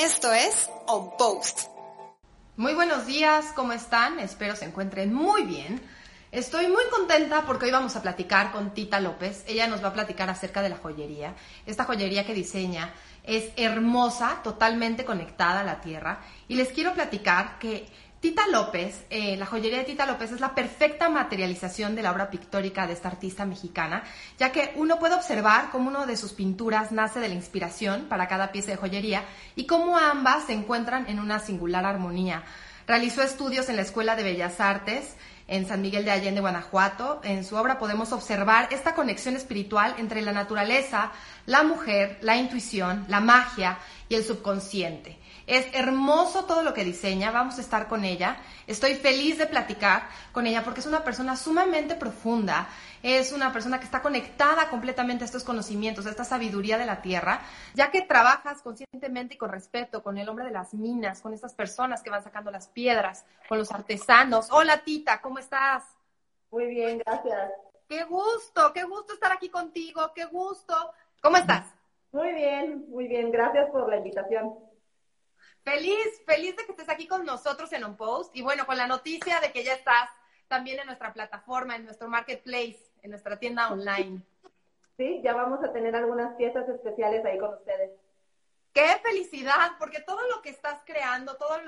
Esto es OnPost. Muy buenos días, ¿cómo están? Espero se encuentren muy bien. Estoy muy contenta porque hoy vamos a platicar con Tita López. Ella nos va a platicar acerca de la joyería. Esta joyería que diseña es hermosa, totalmente conectada a la tierra. Y les quiero platicar que Tita López, la joyería de Tita López es la perfecta materialización de la obra pictórica de esta artista mexicana, ya que uno puede observar cómo una de sus pinturas nace de la inspiración para cada pieza de joyería y cómo ambas se encuentran en una singular armonía. Realizó estudios en la Escuela de Bellas Artes en San Miguel de Allende, Guanajuato. En su obra podemos observar esta conexión espiritual entre la naturaleza, la mujer, la intuición, la magia y el subconsciente. Es hermoso todo lo que diseña, vamos a estar con ella. Estoy feliz de platicar con ella porque es una persona sumamente profunda, es una persona que está conectada completamente a estos conocimientos, a esta sabiduría de la tierra, ya que trabajas conscientemente y con respeto con el hombre de las minas, con estas personas que van sacando las piedras, con los artesanos. Hola Tita, ¿cómo estás? Muy bien, gracias. Qué gusto estar aquí contigo, qué gusto. ¿Cómo estás? Muy bien, gracias por la invitación. Feliz de que estés aquí con nosotros en OnPost y bueno, con la noticia de que ya estás también en nuestra plataforma, en nuestro Marketplace, en nuestra tienda online. Sí, ya vamos a tener algunas piezas especiales ahí con ustedes. ¡Qué felicidad! Porque todo lo que estás creando, todos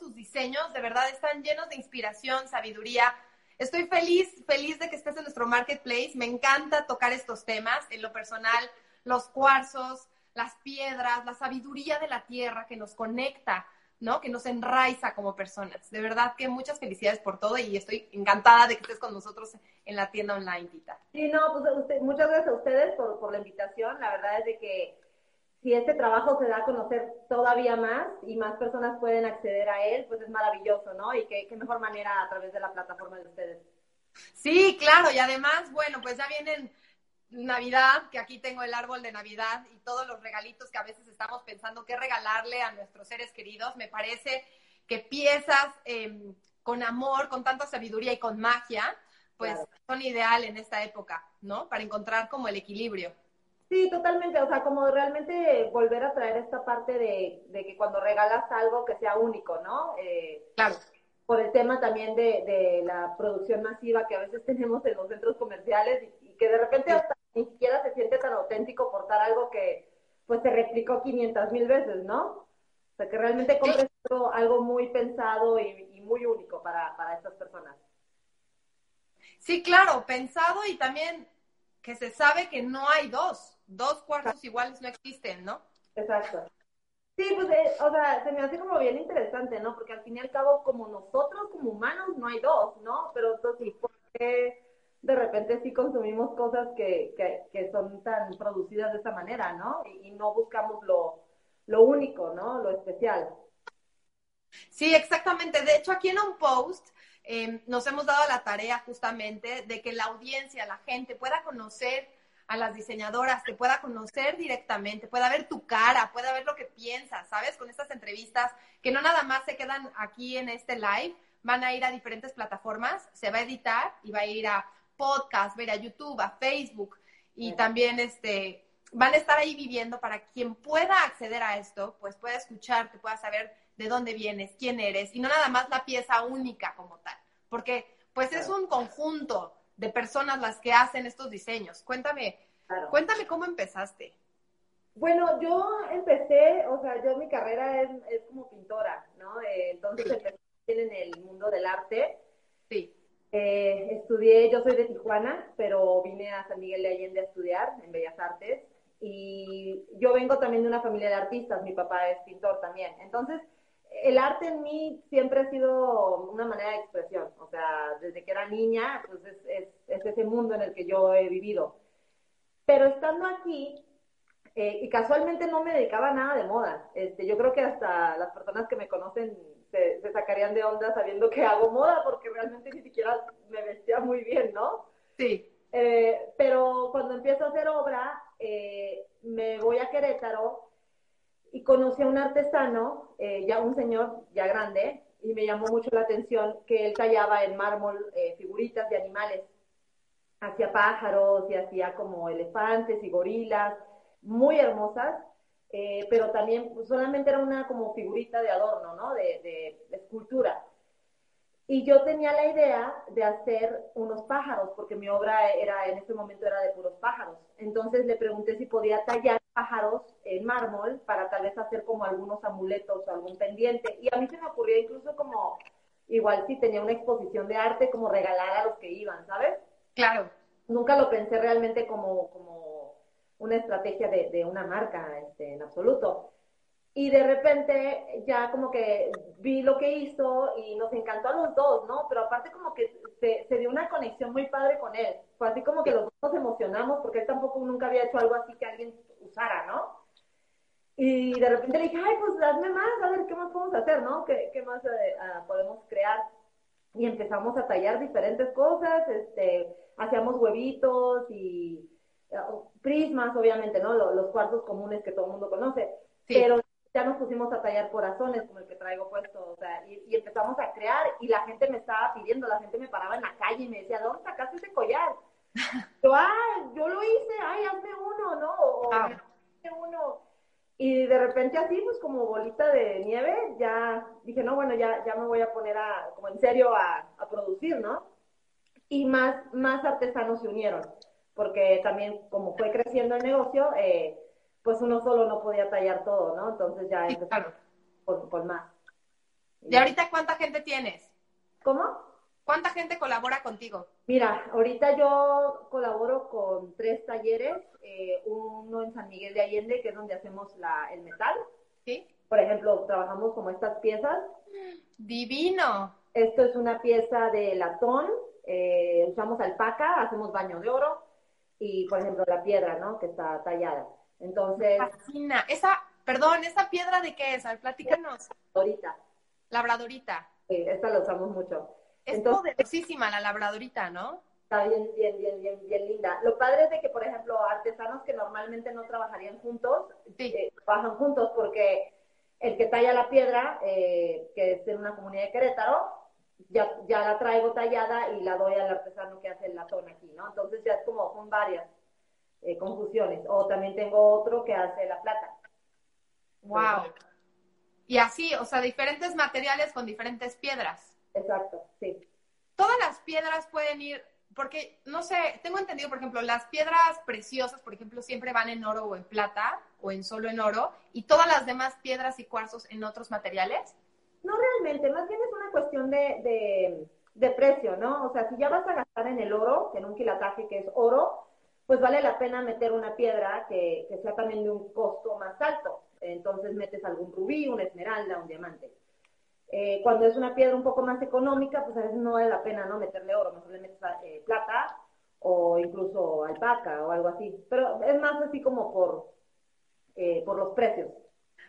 tus diseños de verdad están llenos de inspiración, sabiduría. Estoy feliz de que estés en nuestro Marketplace. Me encanta tocar estos temas en lo personal, los cuarzos, las piedras, la sabiduría de la tierra que nos conecta, ¿no? Que nos enraiza como personas. De verdad que muchas felicidades por todo y estoy encantada de que estés con nosotros en la tienda online, Tita. Sí, no, pues muchas gracias a ustedes por la invitación. La verdad es de que si este trabajo se da a conocer todavía más y más personas pueden acceder a él, pues es maravilloso, ¿no? Y qué mejor manera a través de la plataforma de ustedes. Sí, claro, y además, bueno, pues ya vienen Navidad, que aquí tengo el árbol de Navidad y todos los regalitos que a veces estamos pensando qué regalarle a nuestros seres queridos. Me parece que piezas con amor, con tanta sabiduría y con magia, pues claro, son ideal en esta época, ¿no? Para encontrar como el equilibrio. Sí, totalmente. O sea, como realmente volver a traer esta parte de que cuando regalas algo que sea único, ¿no? Claro. Por el tema también de la producción masiva que a veces tenemos en los centros comerciales y que de repente hasta ni siquiera se siente tan auténtico portar algo que pues se replicó 500,000 veces, ¿no? O sea, que realmente compres algo muy pensado y muy único para estas personas. Sí, claro, pensado y también que se sabe que no hay dos cuartos iguales no existen, ¿no? Exacto. Sí, pues, o sea, se me hace como bien interesante, ¿no? Porque al fin y al cabo, como nosotros, como humanos, no hay dos, ¿no? Pero entonces, ¿por qué de repente sí consumimos cosas que son tan producidas de esta manera, ¿no? Y no buscamos lo único, ¿no? Lo especial. Sí, exactamente. De hecho, aquí en OnPost nos hemos dado la tarea justamente de que la audiencia, la gente, pueda conocer a las diseñadoras, te pueda conocer directamente, pueda ver tu cara, pueda ver lo que piensas, ¿sabes? Con estas entrevistas que no nada más se quedan aquí en este live, van a ir a diferentes plataformas, se va a editar y va a ir a podcast, va a ir a YouTube, a Facebook y sí, también van a estar ahí viviendo para quien pueda acceder a esto, pues pueda escucharte, pueda saber de dónde vienes, quién eres y no nada más la pieza única como tal, porque pues sí, es un conjunto de personas las que hacen estos diseños. Cuéntame cómo empezaste. Bueno, yo empecé, o sea, mi carrera es como pintora, ¿no? Entonces empecé en el mundo del arte. Sí. Estudié, yo soy de Tijuana, pero vine a San Miguel de Allende a estudiar en Bellas Artes. Y yo vengo también de una familia de artistas, mi papá es pintor también. Entonces, el arte en mí siempre ha sido una manera de expresión, o sea, desde que era niña, pues es ese mundo en el que yo he vivido. Pero estando aquí, y casualmente no me dedicaba a nada de moda, yo creo que hasta las personas que me conocen se sacarían de onda sabiendo que hago moda, porque realmente ni siquiera me vestía muy bien, ¿no? Sí. Pero cuando empiezo a hacer obra, me voy a Querétaro, y conocí a un artesano, un señor ya grande, y me llamó mucho la atención que él tallaba en mármol figuritas de animales. Hacía pájaros y hacía como elefantes y gorilas, muy hermosas. pero también pues, solamente era una como figurita de adorno, ¿no? De escultura. Y yo tenía la idea de hacer unos pájaros, porque mi obra era, en ese momento era de puros pájaros. Entonces le pregunté si podía tallar pájaros en mármol para tal vez hacer como algunos amuletos o algún pendiente. Y a mí se me ocurrió incluso como, igual si tenía una exposición de arte, como regalar a los que iban, ¿sabes? Claro. Nunca lo pensé realmente como una estrategia de una marca en absoluto. Y de repente ya como que vi lo que hizo y nos encantó a los dos, ¿no? Pero aparte como que se dio una conexión muy padre con él. Fue así como que los dos nos emocionamos porque él tampoco nunca había hecho algo así que alguien usara, ¿no? Y de repente le dije, ay, pues hazme más, a ver qué más podemos hacer, ¿no? ¿Qué más podemos crear? Y empezamos a tallar diferentes cosas, hacíamos huevitos y prismas, obviamente, ¿no? Los cuarzos comunes que todo el mundo conoce. Sí. Pero ya nos pusimos a tallar corazones, como el que traigo puesto, o sea, y empezamos a crear, y la gente me estaba pidiendo, la gente me paraba en la calle y me decía, ¿dónde sacaste ese collar? Yo, yo lo hice, ay, hazme uno, ¿no? Hazme uno. Y de repente así, pues como bolita de nieve, ya dije, no, bueno, ya me voy a poner como en serio a producir, ¿no? Y más artesanos se unieron, porque también como fue creciendo el negocio, pues uno solo no podía tallar todo, ¿no? Entonces ya empezó por más. ¿Y ahorita cuánta gente tienes? ¿Cómo? ¿Cuánta gente colabora contigo? Mira, ahorita yo colaboro con 3 talleres, uno en San Miguel de Allende, que es donde hacemos el metal. Sí. Por ejemplo, trabajamos como estas piezas. ¡Divino! Esto es una pieza de latón, usamos alpaca, hacemos baño de oro y, por ejemplo, la piedra, ¿no? Que está tallada. Entonces... Me fascina. ¿Esa piedra de qué es? A ver, platícanos. Labradorita. Sí, esta la usamos mucho. Entonces, poderosísima la labradorita, ¿no? Está bien linda. Lo padre es de que, por ejemplo, artesanos que normalmente no trabajarían juntos, sí, trabajan juntos porque el que talla la piedra, que es en una comunidad de Querétaro, ya la traigo tallada y la doy al artesano que hace el latón aquí, ¿no? Entonces ya es como, son varias confusiones. O también tengo otro que hace la plata. ¡Wow! Entonces, y así, o sea, diferentes materiales con diferentes piedras. Exacto, sí. Todas las piedras pueden ir, porque, no sé, tengo entendido, por ejemplo, las piedras preciosas, por ejemplo, siempre van en oro o en plata, o solo en oro, y todas las demás piedras y cuarzos en otros materiales. No realmente, más bien es una cuestión de precio, ¿no? O sea, si ya vas a gastar en el oro, en un quilataje que es oro, pues vale la pena meter una piedra que sea también de un costo más alto. Entonces metes algún rubí, una esmeralda, un diamante. Cuando es una piedra un poco más económica, pues a veces no vale la pena, ¿no?, meterle oro, mejor le metes plata o incluso alpaca o algo así. Pero es más así como por los precios.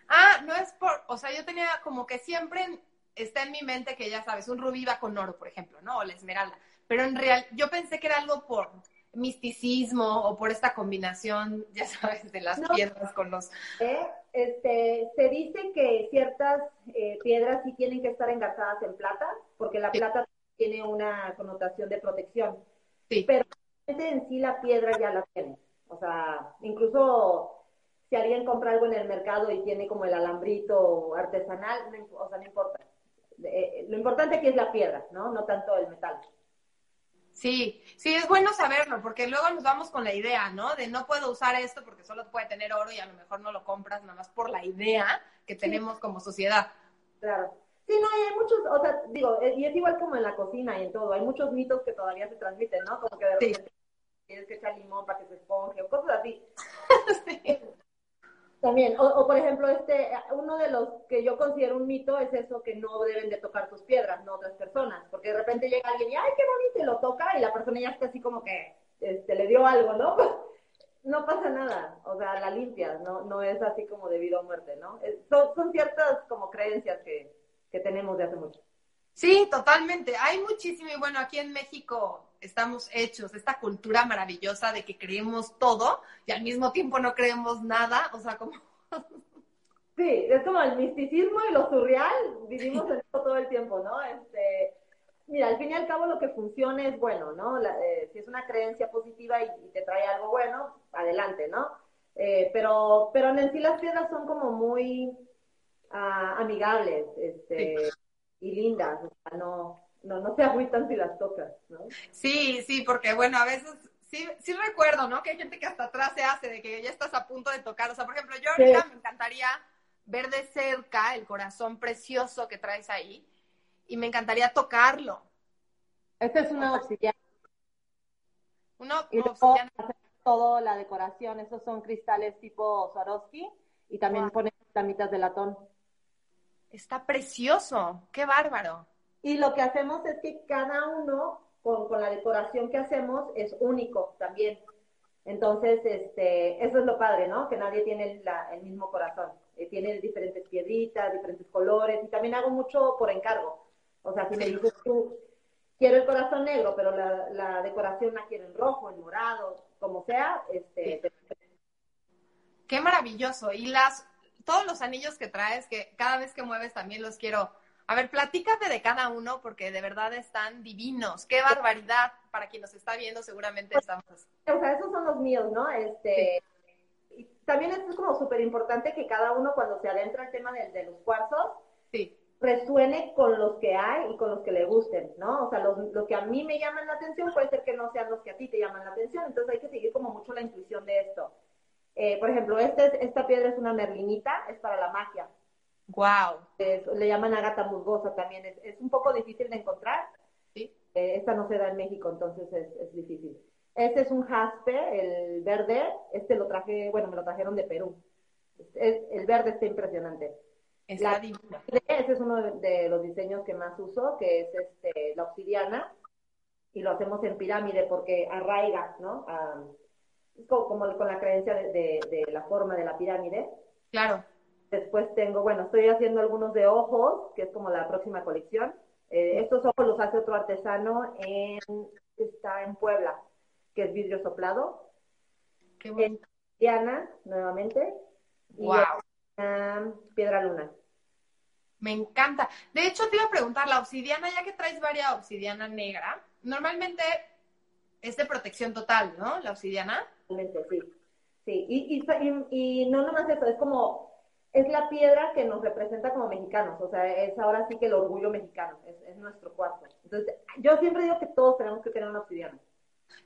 Ah, no es por... O sea, yo tenía como que siempre está en mi mente que, ya sabes, un rubí va con oro, por ejemplo, ¿no? O la esmeralda. Pero en real, yo pensé que era algo por misticismo o por esta combinación, ya sabes, de las piedras con los... se dice que ciertas piedras sí tienen que estar engarzadas en plata, porque la plata tiene una connotación de protección. Sí. Pero en sí la piedra ya la tiene. O sea, incluso si alguien compra algo en el mercado y tiene como el alambrito artesanal, no importa. Lo importante aquí es la piedra, ¿no? No tanto el metal. Sí, es bueno saberlo, porque luego nos vamos con la idea, ¿no? De no puedo usar esto porque solo puede tener oro y a lo mejor no lo compras nada más por la idea que tenemos como sociedad. Claro. Sí, no, y hay muchos, o sea, digo, y es igual como en la cocina y en todo, hay muchos mitos que todavía se transmiten, ¿no? Como que de repente tienes que echar limón para que se esponje o cosas así. Sí. También, o por ejemplo, uno de los que yo considero un mito es eso, que no deben de tocar tus piedras, no otras personas, porque de repente llega alguien y, ¡ay, qué bonito! Y lo toca y la persona ya está así como que le dio algo, ¿no? No pasa nada, o sea, la limpias, no es así como debido a muerte, ¿no? Son ciertas como creencias que tenemos de hace mucho. Sí, totalmente, hay muchísimo, y bueno, aquí en México estamos hechos, esta cultura maravillosa de que creemos todo y al mismo tiempo no creemos nada, o sea, como... Sí, es como el misticismo y lo surreal, vivimos en esto todo el tiempo, ¿no? Mira, al fin y al cabo lo que funcione es bueno, ¿no? Si es una creencia positiva y te trae algo bueno, adelante, ¿no? Pero en el sí las piedras son como muy amigables, sí, y lindas, o sea, no se agüitan si las tocas, ¿no? Sí, sí, porque bueno, a veces sí recuerdo, ¿no? Que hay gente que hasta atrás se hace, de que ya estás a punto de tocar, o sea, por ejemplo, yo ahorita sí me encantaría ver de cerca el corazón precioso que traes ahí, y me encantaría tocarlo. Esta es una obsidiana. Una obsidiana. Toda la decoración, esos son cristales tipo Swarovski, y también ponen lamitas de latón. Está precioso, qué bárbaro. Y lo que hacemos es que cada uno, con la decoración que hacemos, es único también. Entonces, eso es lo padre, ¿no? Que nadie tiene el mismo corazón. Tiene diferentes piedritas, diferentes colores, y también hago mucho por encargo. O sea, si me dices tú, quiero el corazón negro, pero la decoración la quiero en rojo, en morado, como sea. Qué maravilloso. Y todos los anillos que traes, que cada vez que mueves también los quiero. A ver, platícate de cada uno, porque de verdad están divinos. ¡Qué barbaridad! Para quien nos está viendo, seguramente pues, estamos... O sea, esos son los míos, ¿no? Sí. Y también es como súper importante que cada uno, cuando se adentra al tema de los cuarzos... Sí. Resuene con los que hay y con los que le gusten, ¿no? O sea, los que a mí me llaman la atención puede ser que no sean los que a ti te llaman la atención, entonces hay que seguir como mucho la intuición de esto. Por ejemplo, esta piedra es una merlinita, es para la magia. ¡Guau! Wow. Le llaman ágata musgosa también, es un poco difícil de encontrar. Sí. Esta no se da en México, entonces es difícil. Este es un jaspe, el verde, me lo trajeron de Perú. El verde está impresionante. Ese es uno de los diseños que más uso, que es la obsidiana, y lo hacemos en pirámide porque arraiga, ¿no? Como con la creencia de la forma de la pirámide. Claro. Después estoy haciendo algunos de ojos, que es como la próxima colección. Estos ojos los hace otro artesano está en Puebla, que es vidrio soplado. Qué bueno. Obsidiana, nuevamente. Wow. Piedra luna. Me encanta. De hecho, te iba a preguntar, la obsidiana, ya que traes varias obsidiana negra, normalmente es de protección total, ¿no? La obsidiana. Totalmente, sí. Sí. Y no nomás eso, es la piedra que nos representa como mexicanos, o sea, es ahora sí que el orgullo mexicano, es nuestro cuarzo. Entonces, yo siempre digo que todos tenemos que tener una obsidiana.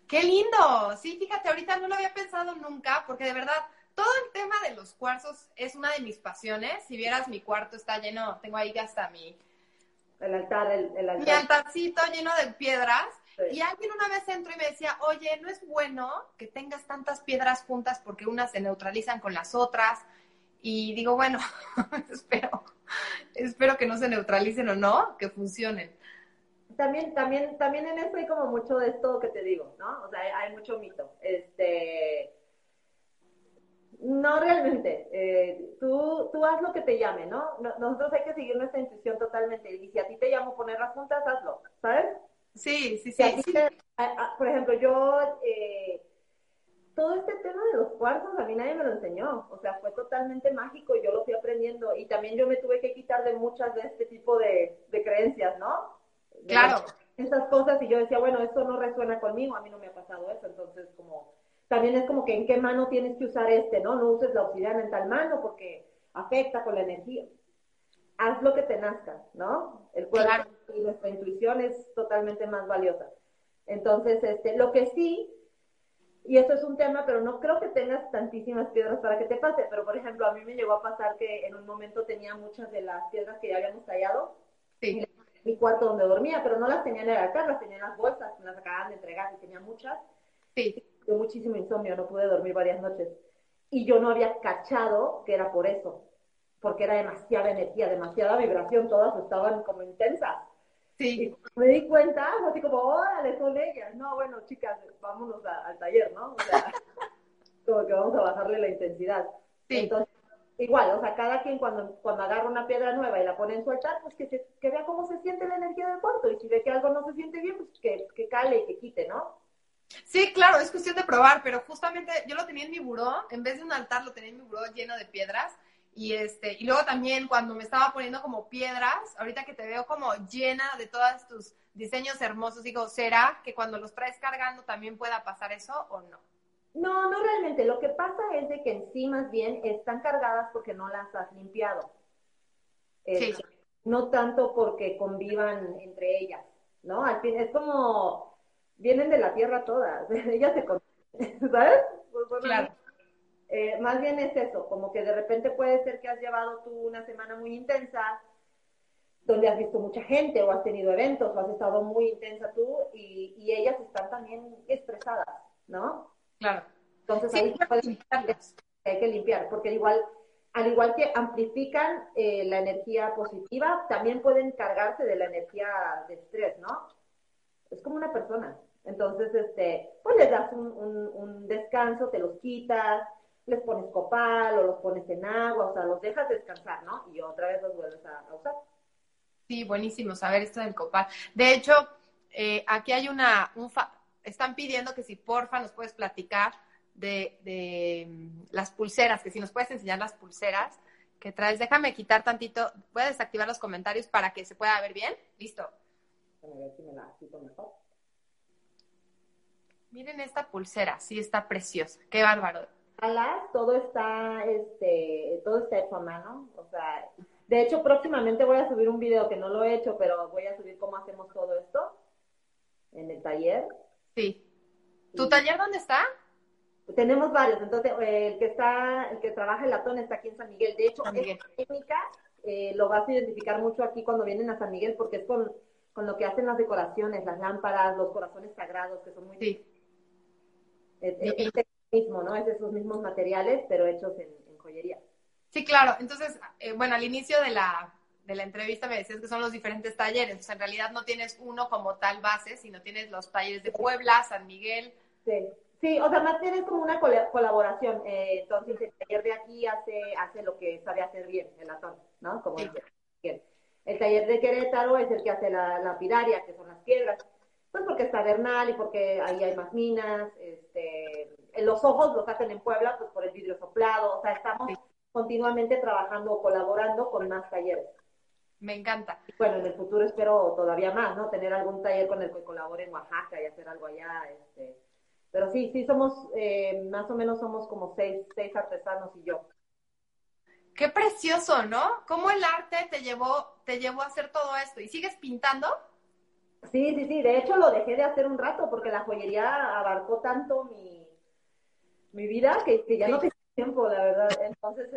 ¡Qué lindo! Sí, fíjate, ahorita no lo había pensado nunca, porque de verdad... Todo el tema de los cuarzos es una de mis pasiones. Si vieras, mi cuarto está lleno, tengo ahí hasta mi altarcito lleno de piedras. Sí. Y alguien una vez entró y me decía, oye, no es bueno que tengas tantas piedras juntas porque unas se neutralizan con las otras. Y digo, bueno, espero que no se neutralicen o no, que funcionen. También en esto hay como mucho de esto que te digo, ¿no? O sea, hay mucho mito. No realmente, tú haz lo que te llame, ¿no? Nosotros hay que seguir nuestra intuición totalmente, y si a ti te llamo poner las juntas, hazlo, ¿sabes? Sí. Por ejemplo, yo, todo este tema de los cuarzos a mí nadie me lo enseñó, o sea, fue totalmente mágico y yo lo fui aprendiendo, y también yo me tuve que quitar de muchas de este tipo de creencias, ¿no? Claro. Esas cosas, y yo decía, bueno, esto no resuena conmigo, a mí no me ha pasado eso, entonces también es como que en qué mano tienes que usar ¿no? No uses la obsidiana en tal mano porque afecta con la energía. Haz lo que te nazca, ¿no? El cuerpo y nuestra intuición es totalmente más valiosa. Entonces, lo que sí, y esto es un tema, pero no creo que tengas tantísimas piedras para que te pase, pero por ejemplo, a mí me llegó a pasar que en un momento tenía muchas de las piedras que ya habíamos tallado, sí, en mi cuarto donde dormía, pero no las tenía en el altar, las tenía en las bolsas, me las acababan de entregar y tenía muchas. Sí. Muchísimo insomnio, no pude dormir varias noches. Y yo no había cachado que era por eso, porque era demasiada energía, demasiada vibración, todas estaban como intensas. Sí. Y me di cuenta, así como, órale, son ellas. No, bueno, chicas, vámonos al taller, ¿no? O sea, como que vamos a bajarle la intensidad. Sí. Entonces, igual, o sea, cada quien cuando agarra una piedra nueva y la pone en su altar, pues que vea cómo se siente la energía del cuarto. Y si ve que algo no se siente bien, pues que cale y que quite, ¿no? Sí, claro, es cuestión de probar, pero justamente yo lo tenía en mi buró, en vez de un altar lo tenía en mi buró lleno de piedras, y luego también cuando me estaba poniendo como piedras, ahorita que te veo como llena de todos tus diseños hermosos, digo, ¿será que cuando los traes cargando también pueda pasar eso o no? No, no realmente. Lo que pasa es de que en sí más bien están cargadas porque no las has limpiado. Sí. No tanto porque convivan entre ellas, ¿no? Al fin, es como, vienen de la tierra todas, ellas se conviven, ¿sabes? Pues bueno, claro. Más bien es eso, como que de repente puede ser que has llevado tú una semana muy intensa, donde has visto mucha gente, o has tenido eventos, o has estado muy intensa tú, y ellas están también estresadas, ¿no? Claro. Entonces sí, ahí hay que limpiar, porque igual... Al igual que amplifican la energía positiva, también pueden cargarse de la energía de estrés, ¿no? Es como una persona. Entonces, pues les das un descanso, te los quitas, les pones copal o los pones en agua, o sea, los dejas descansar, ¿no? Y otra vez los vuelves a usar. Sí, buenísimo saber esto del copal. De hecho, aquí hay están pidiendo que si porfa nos puedes platicar de las pulseras, que si nos puedes enseñar las pulseras que traes. Déjame quitar tantito, voy a desactivar los comentarios para que se pueda ver bien. Listo. A ver si me la quito mejor. Miren esta pulsera, sí está preciosa, qué bárbaro. Todo está hecho a mano, o sea, de hecho próximamente voy a subir un video que no lo he hecho, pero voy a subir cómo hacemos todo esto en el taller. Sí. ¿Tu taller dónde está? Tenemos varios, entonces el que trabaja el latón está aquí en San Miguel. De hecho, esta técnica lo vas a identificar mucho aquí cuando vienen a San Miguel, porque es con lo que hacen las decoraciones, las lámparas, los corazones sagrados, que son muy... Sí. Es mismo, ¿no? Es de esos mismos materiales, pero hechos en joyería. Sí, claro. Entonces, bueno, al inicio de la entrevista me decías que son los diferentes talleres. Entonces, en realidad no tienes uno como tal base, sino tienes los talleres de Puebla, San Miguel. Sí. Sí, o sea, más bien es como una colaboración. Entonces, el taller de aquí hace lo que sabe hacer bien, el latón, ¿no? Como sí. El taller de Querétaro es el que hace la lapidaria, que son las piedras. Pues porque es tabernal y porque ahí hay más minas. Los ojos los hacen en Puebla, pues por el vidrio soplado. O sea, estamos continuamente trabajando o colaborando con más talleres. Me encanta. Bueno, en el futuro espero todavía más, ¿no? Tener algún taller con el que colabore en Oaxaca y hacer algo allá, Pero sí somos, más o menos somos como seis artesanos y yo. Qué precioso, ¿no? ¿Cómo el arte te llevó a hacer todo esto? ¿Y sigues pintando? Sí. De hecho, lo dejé de hacer un rato porque la joyería abarcó tanto mi vida que ya no tenía tiempo, la verdad. Entonces,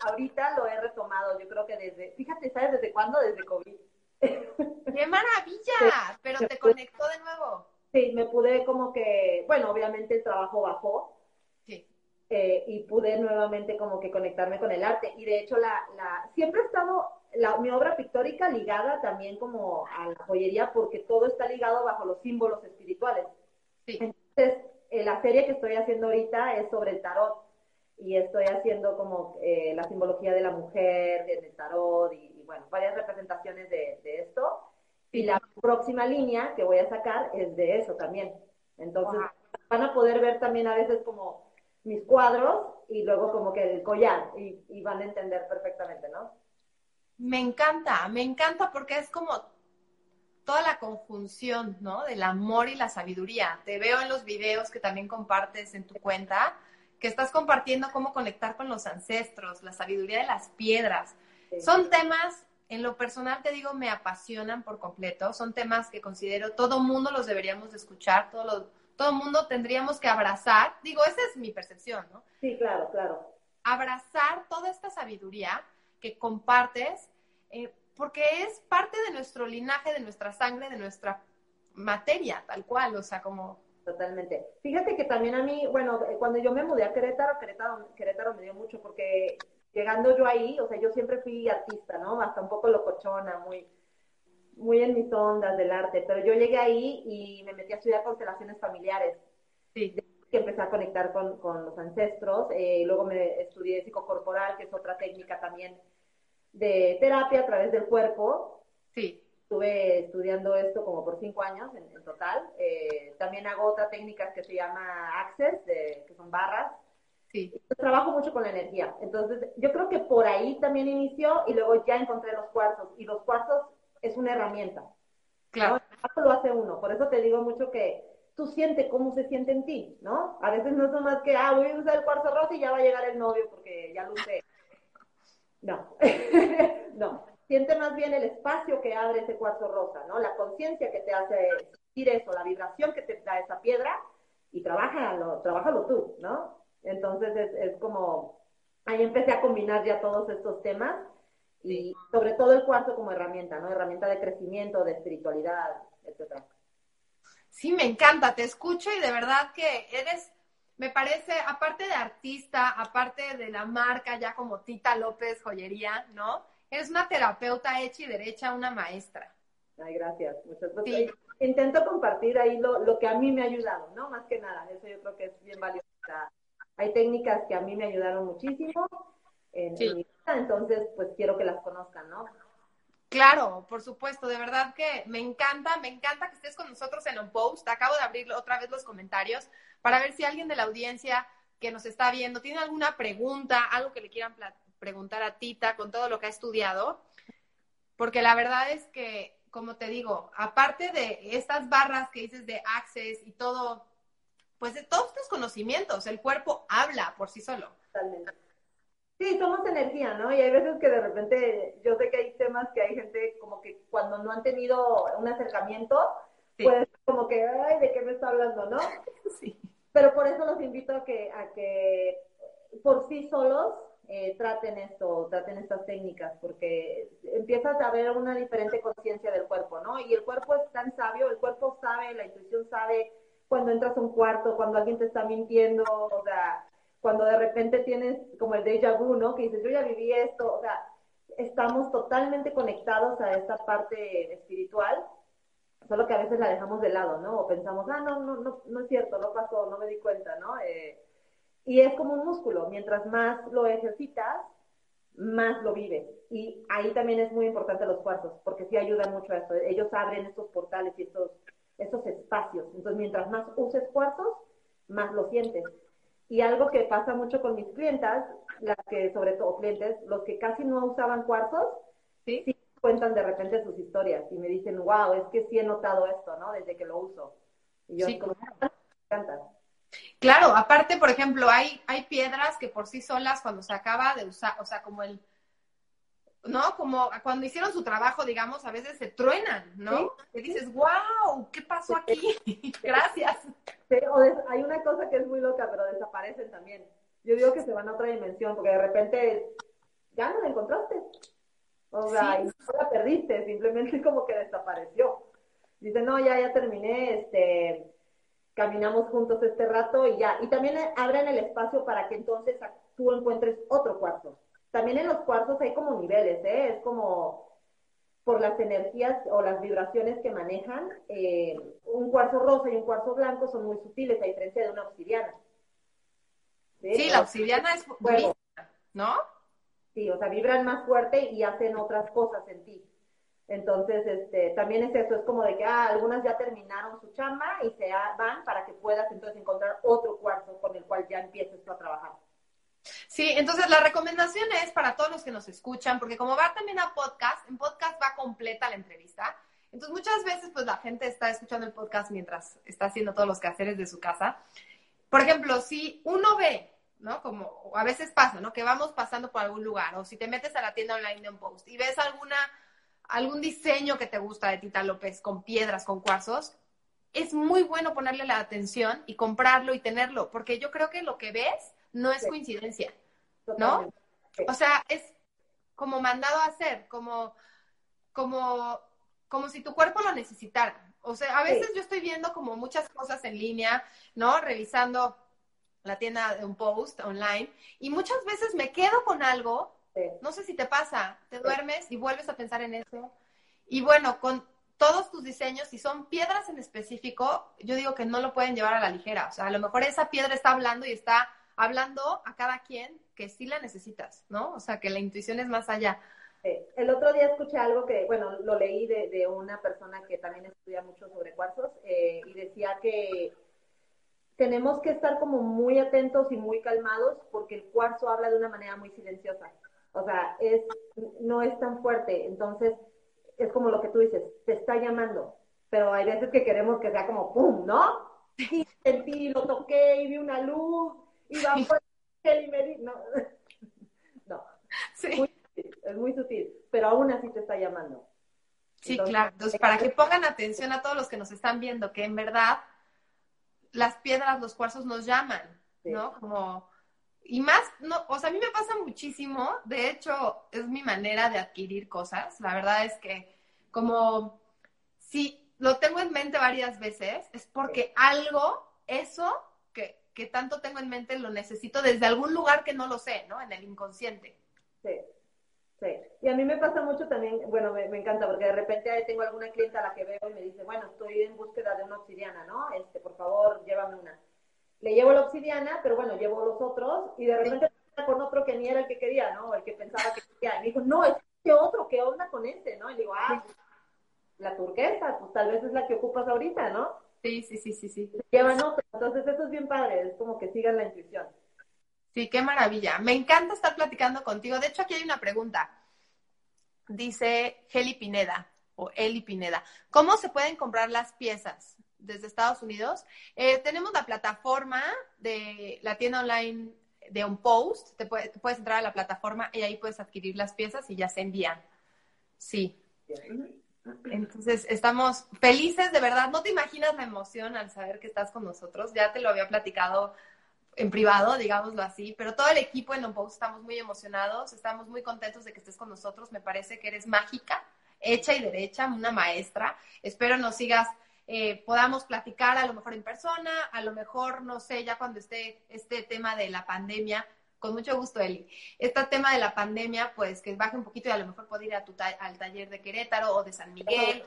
ahorita lo he retomado. Yo creo que ¿sabes desde cuándo? Desde COVID. ¡Qué maravilla! Sí. Pero te conectó de nuevo. Sí, me pude como que, bueno, obviamente el trabajo bajó. Sí. Y pude nuevamente como que conectarme con el arte. Y de hecho, siempre ha estado mi obra pictórica ligada también como a la joyería, porque todo está ligado bajo los símbolos espirituales. Sí. Entonces, la serie que estoy haciendo ahorita es sobre el tarot. Y estoy haciendo como la simbología de la mujer, del tarot, y bueno, varias representaciones de esto. Y la próxima línea que voy a sacar es de eso también. Entonces, van a poder ver también a veces como mis cuadros y luego como que el collar y van a entender perfectamente, ¿no? Me encanta porque es como toda la conjunción, ¿no? Del amor y la sabiduría. Te veo en los videos que también compartes en tu cuenta, que estás compartiendo cómo conectar con los ancestros, la sabiduría de las piedras. Sí. Son temas... En lo personal, te digo, me apasionan por completo. Son temas que considero todo mundo los deberíamos de escuchar, todo mundo tendríamos que abrazar. Digo, esa es mi percepción, ¿no? Sí, claro. Abrazar toda esta sabiduría que compartes, porque es parte de nuestro linaje, de nuestra sangre, de nuestra materia, tal cual, o sea, como... Totalmente. Fíjate que también a mí, bueno, cuando yo me mudé a Querétaro me dio mucho porque... Llegando yo ahí, o sea, yo siempre fui artista, ¿no? Hasta un poco locochona, muy, muy en mis ondas del arte. Pero yo llegué ahí y me metí a estudiar constelaciones familiares. Sí. Que empecé a conectar con los ancestros. Luego me estudié psicocorporal, que es otra técnica también de terapia a través del cuerpo. Sí. Estuve estudiando esto como por 5 años en total. También hago otra técnica que se llama Access, que son barras. Sí. Yo trabajo mucho con la energía. Entonces, yo creo que por ahí también inició y luego ya encontré los cuarzos. Y los cuarzos es una herramienta. Claro. ¿No? El trabajo lo hace uno. Por eso te digo mucho que tú siente cómo se siente en ti, ¿no? A veces no es más que, voy a usar el cuarzo rosa y ya va a llegar el novio porque ya lo usé. No, no. Siente más bien el espacio que abre ese cuarzo rosa, ¿no? La conciencia que te hace sentir eso, la vibración que te da esa piedra, y trabájalo tú, ¿no? Entonces es como, ahí empecé a combinar ya todos estos temas, y sobre todo el cuarzo como herramienta, ¿no? Herramienta de crecimiento, de espiritualidad, etc. Sí, me encanta, te escucho y de verdad que eres, me parece, aparte de artista, aparte de la marca ya como Tita López Joyería, ¿no? Eres una terapeuta hecha y derecha, una maestra. Ay, gracias. Muchas gracias. Sí. Intento compartir ahí lo que a mí me ha ayudado, ¿no? Más que nada, eso yo creo que es bien valioso. Hay técnicas que a mí me ayudaron muchísimo en mi vida, entonces pues quiero que las conozcan, ¿no? Claro, por supuesto, de verdad que me encanta que estés con nosotros en OnPost. Acabo de abrir otra vez los comentarios para ver si alguien de la audiencia que nos está viendo tiene alguna pregunta, algo que le quieran preguntar a Tita con todo lo que ha estudiado, porque la verdad es que, como te digo, aparte de estas barras que dices de Access y todo, pues de todos estos conocimientos, el cuerpo habla por sí solo. Totalmente. Sí, somos energía, ¿no? Y hay veces que de repente, yo sé que hay temas que hay gente como que cuando no han tenido un acercamiento, sí, pues como que, ay, ¿de qué me está hablando, no? Sí. Pero por eso los invito a que por sí solos traten estas técnicas, porque empiezas a ver una diferente conciencia del cuerpo, ¿no? Y el cuerpo es tan sabio, el cuerpo sabe, la intuición sabe cuando entras a un cuarto, cuando alguien te está mintiendo, o sea, cuando de repente tienes como el déjà vu, ¿no? Que dices, yo ya viví esto, o sea, estamos totalmente conectados a esta parte espiritual, solo que a veces la dejamos de lado, ¿no? O pensamos, no es cierto, no pasó, no me di cuenta, ¿no? Y es como un músculo, mientras más lo ejercitas, más lo vives. Y ahí también es muy importante los cuarzos, porque sí ayudan mucho a eso. Ellos abren estos portales y estos espacios. Entonces, mientras más uses cuarzos, más lo sientes. Y algo que pasa mucho con mis clientas, las que, sobre todo clientes, los que casi no usaban cuarzos, sí cuentan de repente sus historias y me dicen, wow, es que sí he notado esto, ¿no? Desde que lo uso. Y yo, sí, como, me encanta. Claro, aparte, por ejemplo, hay piedras que por sí solas cuando se acaba de usar, o sea, como ¿no? Como cuando hicieron su trabajo, digamos, a veces se truenan, ¿no? Sí. Y dices, wow, ¿qué pasó aquí? Sí. Gracias. Sí, hay una cosa que es muy loca, pero desaparecen también. Yo digo que se van a otra dimensión, porque de repente ya no la encontraste. O sea, sí, no la perdiste, simplemente como que desapareció. Dice, no, ya terminé, caminamos juntos este rato y ya. Y también abren el espacio para que entonces tú encuentres otro cuarzo. También en los cuarzos hay como niveles, ¿eh? Es como por las energías o las vibraciones que manejan. Un cuarzo rosa y un cuarzo blanco son muy sutiles, a diferencia de una obsidiana. Sí, la obsidiana es fuerte, ¿no? Sí, o sea, vibran más fuerte y hacen otras cosas en ti. Entonces, también es eso, es como de que algunas ya terminaron su chamba y se van para que puedas entonces encontrar otro cuarzo con el cual ya empieces tú a trabajar. Sí, entonces la recomendación es para todos los que nos escuchan, porque como va también a podcast, en podcast va completa la entrevista, entonces muchas veces pues la gente está escuchando el podcast mientras está haciendo todos los quehaceres de su casa. Por ejemplo, si uno ve, ¿no? Como a veces pasa, ¿no? Que vamos pasando por algún lugar, o si te metes a la tienda online de OnPost y ves algún diseño que te gusta de Tita López con piedras, con cuarzos, es muy bueno ponerle la atención y comprarlo y tenerlo, porque yo creo que lo que ves no es coincidencia, ¿no? Sí. O sea, es como mandado a hacer, como si tu cuerpo lo necesitara. O sea, a veces yo estoy viendo como muchas cosas en línea, ¿no? Revisando la tienda de OnPost online, y muchas veces me quedo con algo, no sé si te pasa, te duermes y vuelves a pensar en eso. Y bueno, con todos tus diseños, si son piedras en específico, yo digo que no lo pueden llevar a la ligera. O sea, a lo mejor esa piedra está hablando y está hablando a cada quien que sí la necesitas, ¿no? O sea, que la intuición es más allá. El otro día escuché algo que, bueno, lo leí de una persona que también estudia mucho sobre cuarzos, y decía que tenemos que estar como muy atentos y muy calmados porque el cuarzo habla de una manera muy silenciosa. O sea, no es tan fuerte. Entonces, es como lo que tú dices, te está llamando. Pero hay veces que queremos que sea como ¡pum!, ¿no? y sentí, lo toqué y vi una luz y va por el y me di... No, no. Sí. Es muy sutil, pero aún así te está llamando. Sí, entonces, claro. Entonces, para que pongan atención a todos los que nos están viendo, que en verdad las piedras, los cuarzos nos llaman, sí, ¿no? Como... Y más, no, o sea, a mí me pasa muchísimo. De hecho, es mi manera de adquirir cosas. La verdad es que como si lo tengo en mente varias veces, es porque algo, eso que tanto tengo en mente, lo necesito desde algún lugar que no lo sé, ¿no? En el inconsciente. Sí, sí. Y a mí me pasa mucho también, bueno, me encanta, porque de repente tengo alguna clienta a la que veo y me dice, bueno, estoy en búsqueda de una obsidiana, ¿no? Por favor, llévame una. Le llevo la obsidiana, pero bueno, llevo los otros, y de repente sí, con otro que ni era el que quería, ¿no? El que pensaba que quería. Y me dijo, no, es este otro, ¿qué onda con este, no? Y le digo, ah, sí, la turquesa, pues tal vez es la que ocupas ahorita, ¿no? Sí, sí, sí, sí, sí. Llevan otro, entonces eso es bien padre, es como que sigan la intuición. Sí, qué maravilla. Me encanta estar platicando contigo. De hecho, aquí hay una pregunta. Dice Heli Pineda, o Eli Pineda, ¿cómo se pueden comprar las piezas? Desde Estados Unidos. Tenemos la plataforma de la tienda online de OnPost. Te puedes entrar a la plataforma y ahí puedes adquirir las piezas y ya se envían. Sí. Entonces, estamos felices, de verdad. No te imaginas la emoción al saber que estás con nosotros. Ya te lo había platicado en privado, digámoslo así, pero todo el equipo en OnPost estamos muy emocionados, estamos muy contentos de que estés con nosotros. Me parece que eres mágica, hecha y derecha, una maestra. Espero nos sigas podamos platicar a lo mejor en persona, a lo mejor, no sé, ya cuando esté este tema de la pandemia, con mucho gusto, Eli. Este tema de la pandemia, pues que baje un poquito y a lo mejor puedo ir a al taller de Querétaro o de San Miguel.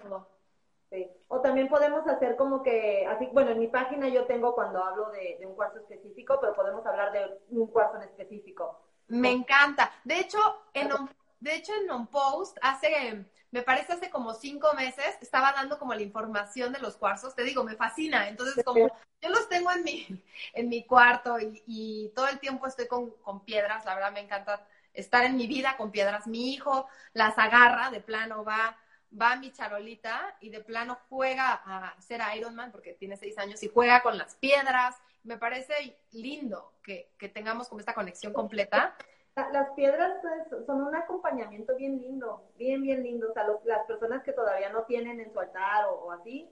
Sí. O también podemos hacer como que, así, bueno, en mi página yo tengo cuando hablo de un cuarzo específico, pero podemos hablar de un cuarzo en específico. Me encanta. De hecho, en OnPost hace... Me parece hace como 5 meses estaba dando como la información de los cuarzos. Te digo, me fascina. Entonces, como yo los tengo en mi cuarto y todo el tiempo estoy con piedras. La verdad, me encanta estar en mi vida con piedras. Mi hijo las agarra, de plano va a mi charolita y de plano juega a ser Iron Man, porque tiene 6 años, y juega con las piedras. Me parece lindo que tengamos como esta conexión completa. Las piedras son un acompañamiento bien lindo, bien, bien lindo. O sea, las personas que todavía no tienen en su altar o así,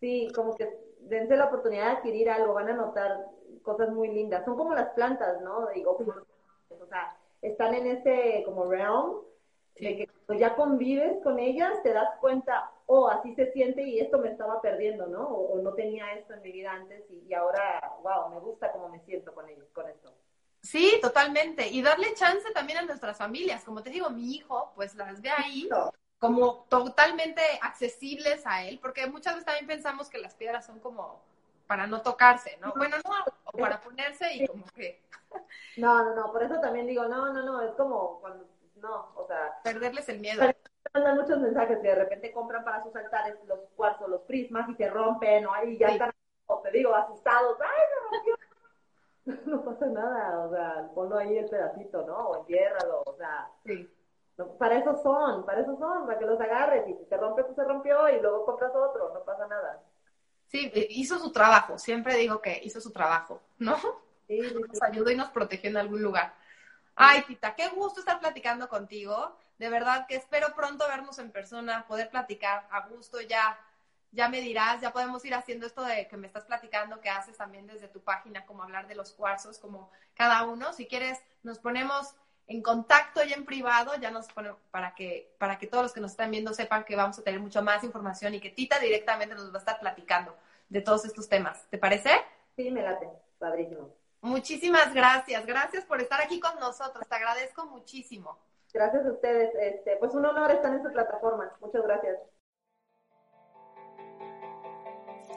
sí, como que dense la oportunidad de adquirir algo, van a notar cosas muy lindas. Son como las plantas, ¿no? Digo, o sea, están en ese como realm, sí, de que cuando ya convives con ellas, te das cuenta, oh, así se siente y esto me estaba perdiendo, ¿no? O no tenía esto en mi vida antes y ahora, wow, me gusta cómo me siento con esto. Sí, totalmente. Y darle chance también a nuestras familias. Como te digo, mi hijo, pues las ve ahí como totalmente accesibles a él, porque muchas veces también pensamos que las piedras son como para no tocarse, ¿no? Bueno, no, o para ponerse y como que... No, por eso también digo, no, es como cuando, no, o sea... Perderles el miedo. Mandan muchos mensajes que de repente compran para sus altares los cuarzos, los prismas y se rompen, o ahí ya están, te digo, asustados. ¡Ay, no, Dios! No pasa nada, o sea, ponlo ahí el pedacito, ¿no? O entiérralo, o sea. Sí. No, para eso son, para que los agarres. Y si se rompe, pues se rompió y luego compras otro, no pasa nada. Sí, hizo su trabajo, siempre digo que hizo su trabajo, ¿no? Sí. Nos ayudó y nos protegió en algún lugar. Ay, Tita, qué gusto estar platicando contigo. De verdad que espero pronto vernos en persona, poder platicar a gusto ya. Ya me dirás, ya podemos ir haciendo esto de que me estás platicando, que haces también desde tu página, como hablar de los cuarzos, como cada uno. Si quieres, nos ponemos en contacto ya en privado, ya nos ponemos para que todos los que nos están viendo sepan que vamos a tener mucha más información y que Tita directamente nos va a estar platicando de todos estos temas. ¿Te parece? Sí, me late. Padrísimo. Muchísimas gracias. Gracias por estar aquí con nosotros. Te agradezco muchísimo. Gracias a ustedes. Pues un honor estar en su plataforma. Muchas gracias.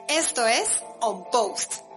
Esto es OnPost.